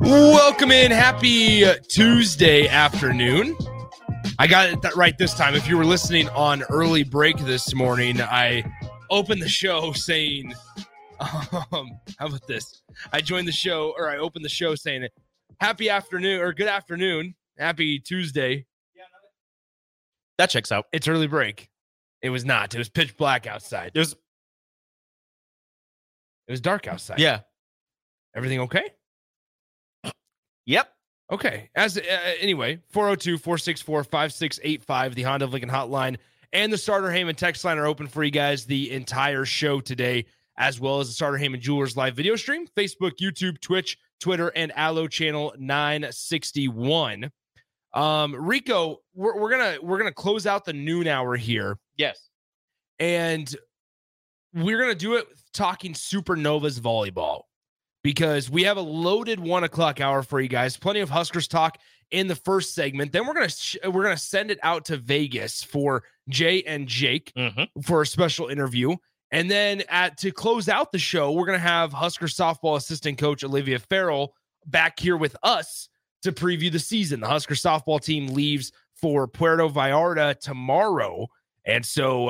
Welcome in. Happy Tuesday afternoon. I got it right this time. If you were listening on early break this morning, I opened the show saying, how about this? I opened the show saying, happy afternoon or good afternoon. Happy Tuesday. Yeah, that checks out. It's early break. It was not. It was pitch black outside. It was dark outside. Yeah. Everything okay? Yep. Okay. Anyway, 402-464-5685, the Honda of Lincoln hotline, and the Starter Heyman text line are open for you guys the entire show today, as well as the Starter Heyman Jewelers live video stream, Facebook, YouTube, Twitch, Twitter, and Allo Channel 961. Rico, we're gonna close out the noon hour here. Yes. And we're gonna do it talking Supernovas volleyball, because we have a loaded 1 o'clock hour for you guys. Plenty of Huskers talk in the first segment. Then we're gonna send it out to Vegas for Jay and Jake for a special interview. And then to close out the show, we're gonna have Husker softball assistant coach Olivia Farrell back here with us to preview the season. The Husker softball team leaves for Puerto Vallarta tomorrow. And so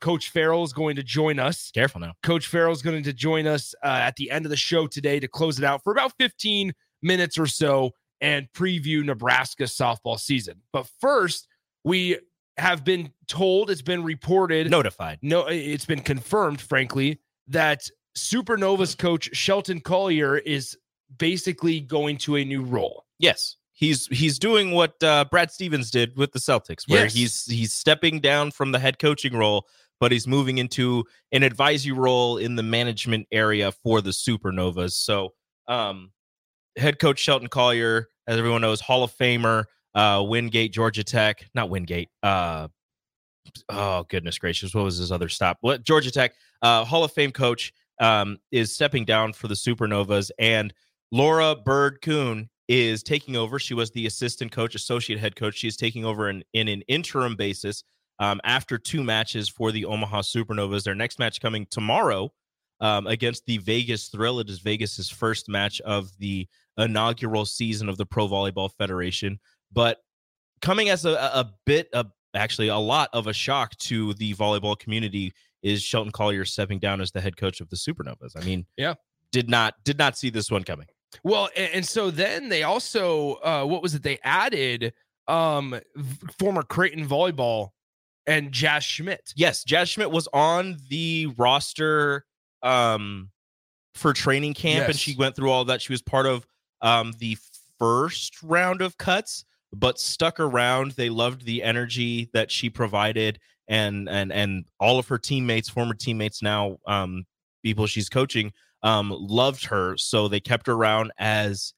Coach Farrell is going to join us. Careful now. Coach Farrell is going to join us at the end of the show today to close it out for about 15 minutes or so and preview Nebraska's softball season. But first, we have been told, it's been reported. Notified. No, it's been confirmed, frankly, that Supernovas coach Shelton Collier is basically going to a new role. Yes. He's doing what Brad Stevens did with the Celtics, where he's stepping down from the head coaching role, but he's moving into an advisory role in the management area for the Supernovas. So head coach Shelton Collier, as everyone knows, Hall of Famer, Georgia Tech, Hall of Fame coach, is stepping down for the Supernovas, and Laura Bird Kuhn is taking over. She was the associate head coach. She is taking over in an interim basis after two matches for the Omaha Supernovas. Their next match coming tomorrow against the Vegas Thrill. It is Vegas's first match of the inaugural season of the Pro Volleyball Federation. But coming as a lot of a shock to the volleyball community is Shelton Collier stepping down as the head coach of the Supernovas. I mean, did not see this one coming. Well, and so then they also, they added former Creighton volleyball and Jazz Schmidt. Yes, Jazz Schmidt was on the roster for training camp, and she went through all that. She was part of the first round of cuts, but stuck around. They loved the energy that she provided, and all of her teammates, former teammates now, people she's coaching, loved her, so they kept her around as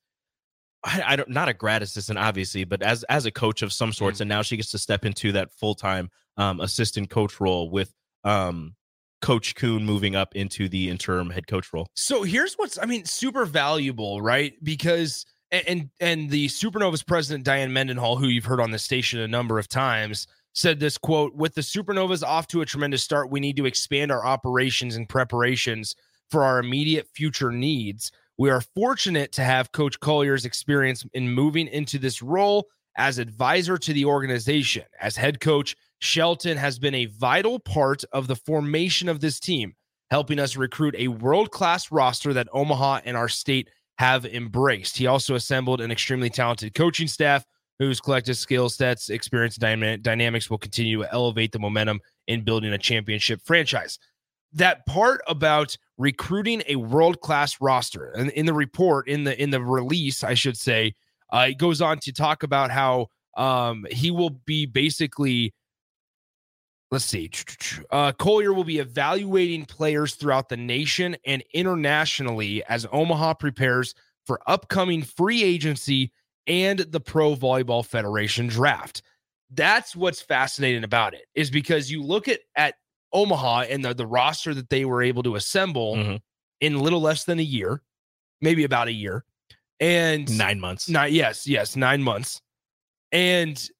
not a grad assistant, obviously, but as a coach of some sorts. And now she gets to step into that full-time assistant coach role with Coach Kuhn moving up into the interim head coach role. So here's what's, super valuable, right? Because and the Supernovas president, Diane Mendenhall, who you've heard on the station a number of times, said this quote, "With the Supernovas off to a tremendous start, we need to expand our operations and preparations for our immediate future needs. We are fortunate to have Coach Collier's experience in moving into this role as advisor to the organization. As head coach, Shelton has been a vital part of the formation of this team, helping us recruit a world-class roster that Omaha and our state have embraced. He also assembled an extremely talented coaching staff whose collective skill sets, experience, dynamics will continue to elevate the momentum in building a championship franchise. That part about recruiting a world-class roster, and in the report, in the release, I should say, it goes on to talk about how he will be basically, let's see, Collier will be evaluating players throughout the nation and internationally as Omaha prepares for upcoming free agency and the Pro Volleyball Federation draft. That's what's fascinating about it, is because you look at Omaha and the roster that they were able to assemble in little less than a year, maybe about a year and 9 months. 9 months. And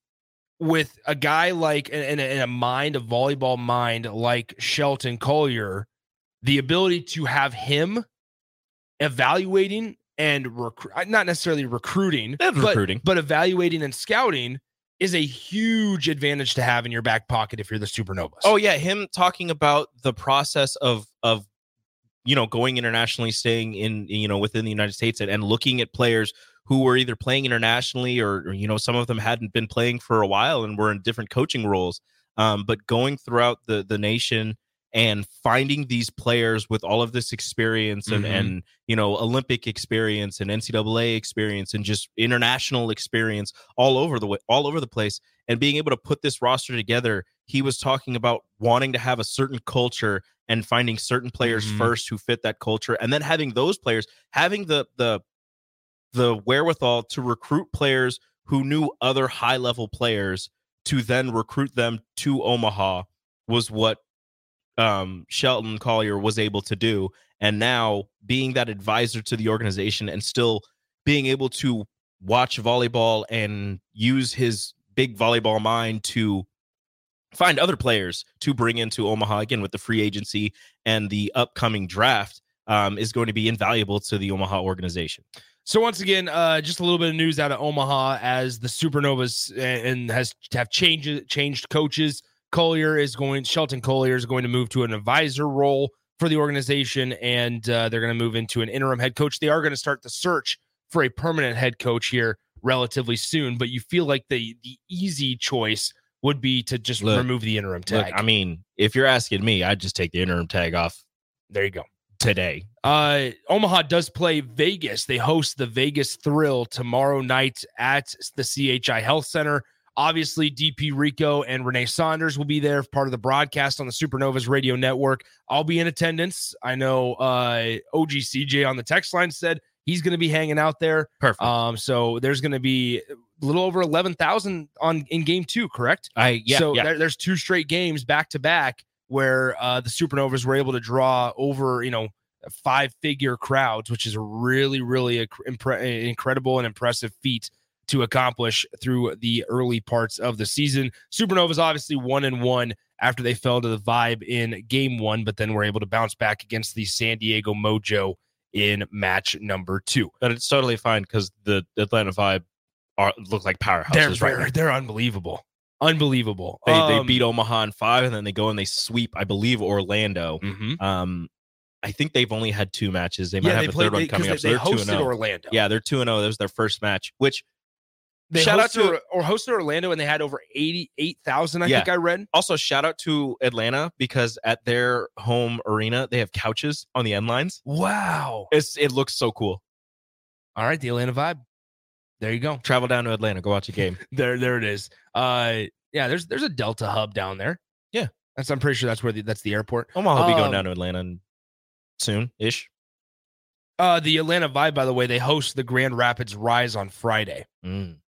with a guy like, and a mind, a volleyball mind like Shelton Collier, the ability to have him evaluating and not necessarily recruiting, but evaluating and scouting is a huge advantage to have in your back pocket if you're the Supernovas. Oh yeah, him talking about the process of going internationally, staying in within the United States, and looking at players who were either playing internationally or some of them hadn't been playing for a while and were in different coaching roles, but going throughout the nation and finding these players with all of this experience and Olympic experience and NCAA experience and just international experience all over the place, and being able to put this roster together. He was talking about wanting to have a certain culture and finding certain players first who fit that culture, and then having those players having the wherewithal to recruit players who knew other high level players to then recruit them to Omaha was what Shelton Collier was able to do. And now being that advisor to the organization and still being able to watch volleyball and use his big volleyball mind to find other players to bring into Omaha, again, with the free agency and the upcoming draft, is going to be invaluable to the Omaha organization. So once again, just a little bit of news out of Omaha as the Supernovas and have changed coaches. Shelton Collier is going to move to an advisor role for the organization, and they're going to move into an interim head coach. They are going to start the search for a permanent head coach here relatively soon, but you feel like the easy choice would be to just remove the interim tag. Look, I mean, if you're asking me, I'd just take the interim tag off. There you go. Today. Omaha does play Vegas. They host the Vegas Thrill tomorrow night at the CHI Health Center. Obviously, DP Rico and Renee Saunders will be there, part of the broadcast on the Supernovas Radio Network. I'll be in attendance. I know OG CJ on the text line said he's going to be hanging out there. Perfect. So there's going to be a little over 11,000 in game two, correct? Yeah. There's two straight games back to back where the Supernovas were able to draw over, five-figure crowds, which is really, really incredible and impressive feat to accomplish through the early parts of the season. Supernovas obviously 1-1 after they fell to the Vibe in game one, but then were able to bounce back against the San Diego Mojo in match number 2. But it's totally fine because the Atlanta Vibe look like powerhouses. They're unbelievable. Unbelievable. They beat Omaha in 5, and then they go and they sweep, I believe, Orlando. I think they've only had 2 matches. They might have a third one coming up. So they're 2-0. Orlando. Yeah, they're 2-0. That was their first match, which... They hosted Orlando, and they had over 88,000, I think I read. Also, shout out to Atlanta, because at their home arena, they have couches on the end lines. Wow. It looks so cool. All right, the Atlanta Vibe. There you go. Travel down to Atlanta. Go watch a game. there it is. There's a Delta hub down there. Yeah. I'm pretty sure that's where that's the airport. Omaha will be going down to Atlanta soon-ish. The Atlanta Vibe, by the way, they host the Grand Rapids Rise on Friday.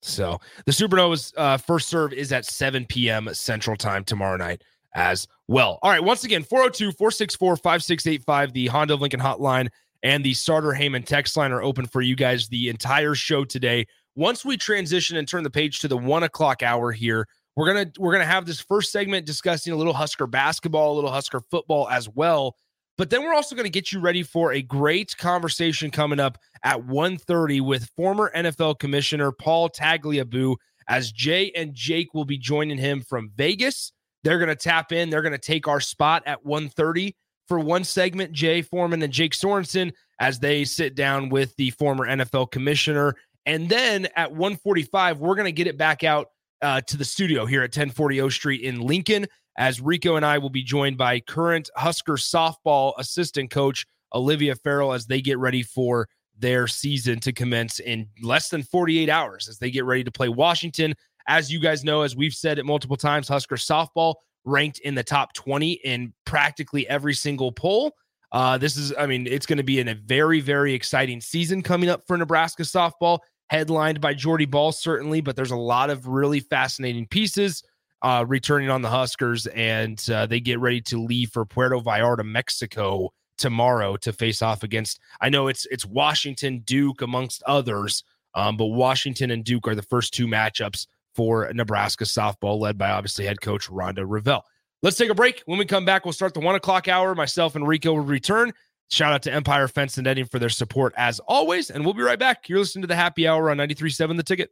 So the Supernovas first serve is at 7 p.m. Central Time tomorrow night as well. All right, once again, 402-464-5685, the Honda of Lincoln hotline and the Starter Heyman text line are open for you guys the entire show today. Once we transition and turn the page to the 1 o'clock hour here, we're gonna have this first segment discussing a little Husker basketball, a little Husker football as well. But then we're also going to get you ready for a great conversation coming up at 1:30 with former NFL commissioner Paul Tagliabue, as Jay and Jake will be joining him from Vegas They're going to tap in. They're going to take our spot at 1:30 for one segment. Jay Foreman and Jake Sorensen, as they sit down with the former NFL commissioner. And then at 1:45, we're going to get it back out to the studio here at 1040 O Street in Lincoln, as Rico and I will be joined by current Husker softball assistant coach Olivia Farrell as they get ready for their season to commence in less than 48 hours as they get ready to play Washington. As you guys know, as we've said it multiple times, Husker softball ranked in the top 20 in practically every single poll. It's going to be in a very, very exciting season coming up for Nebraska softball, headlined by Jordy Ball, certainly, but there's a lot of really fascinating pieces returning on the Huskers, and they get ready to leave for Puerto Vallarta, Mexico tomorrow to face off against, I know it's Washington, Duke, amongst others, but Washington and Duke are the first two matchups for Nebraska softball, led by obviously head coach Rhonda Revell. Let's take a break. When we come back, we'll start the 1 o'clock hour. Myself and Rico will return. Shout out to Empire Fence and Netting for their support as always. And we'll be right back. You're listening to the Happy Hour on 93.7 The Ticket.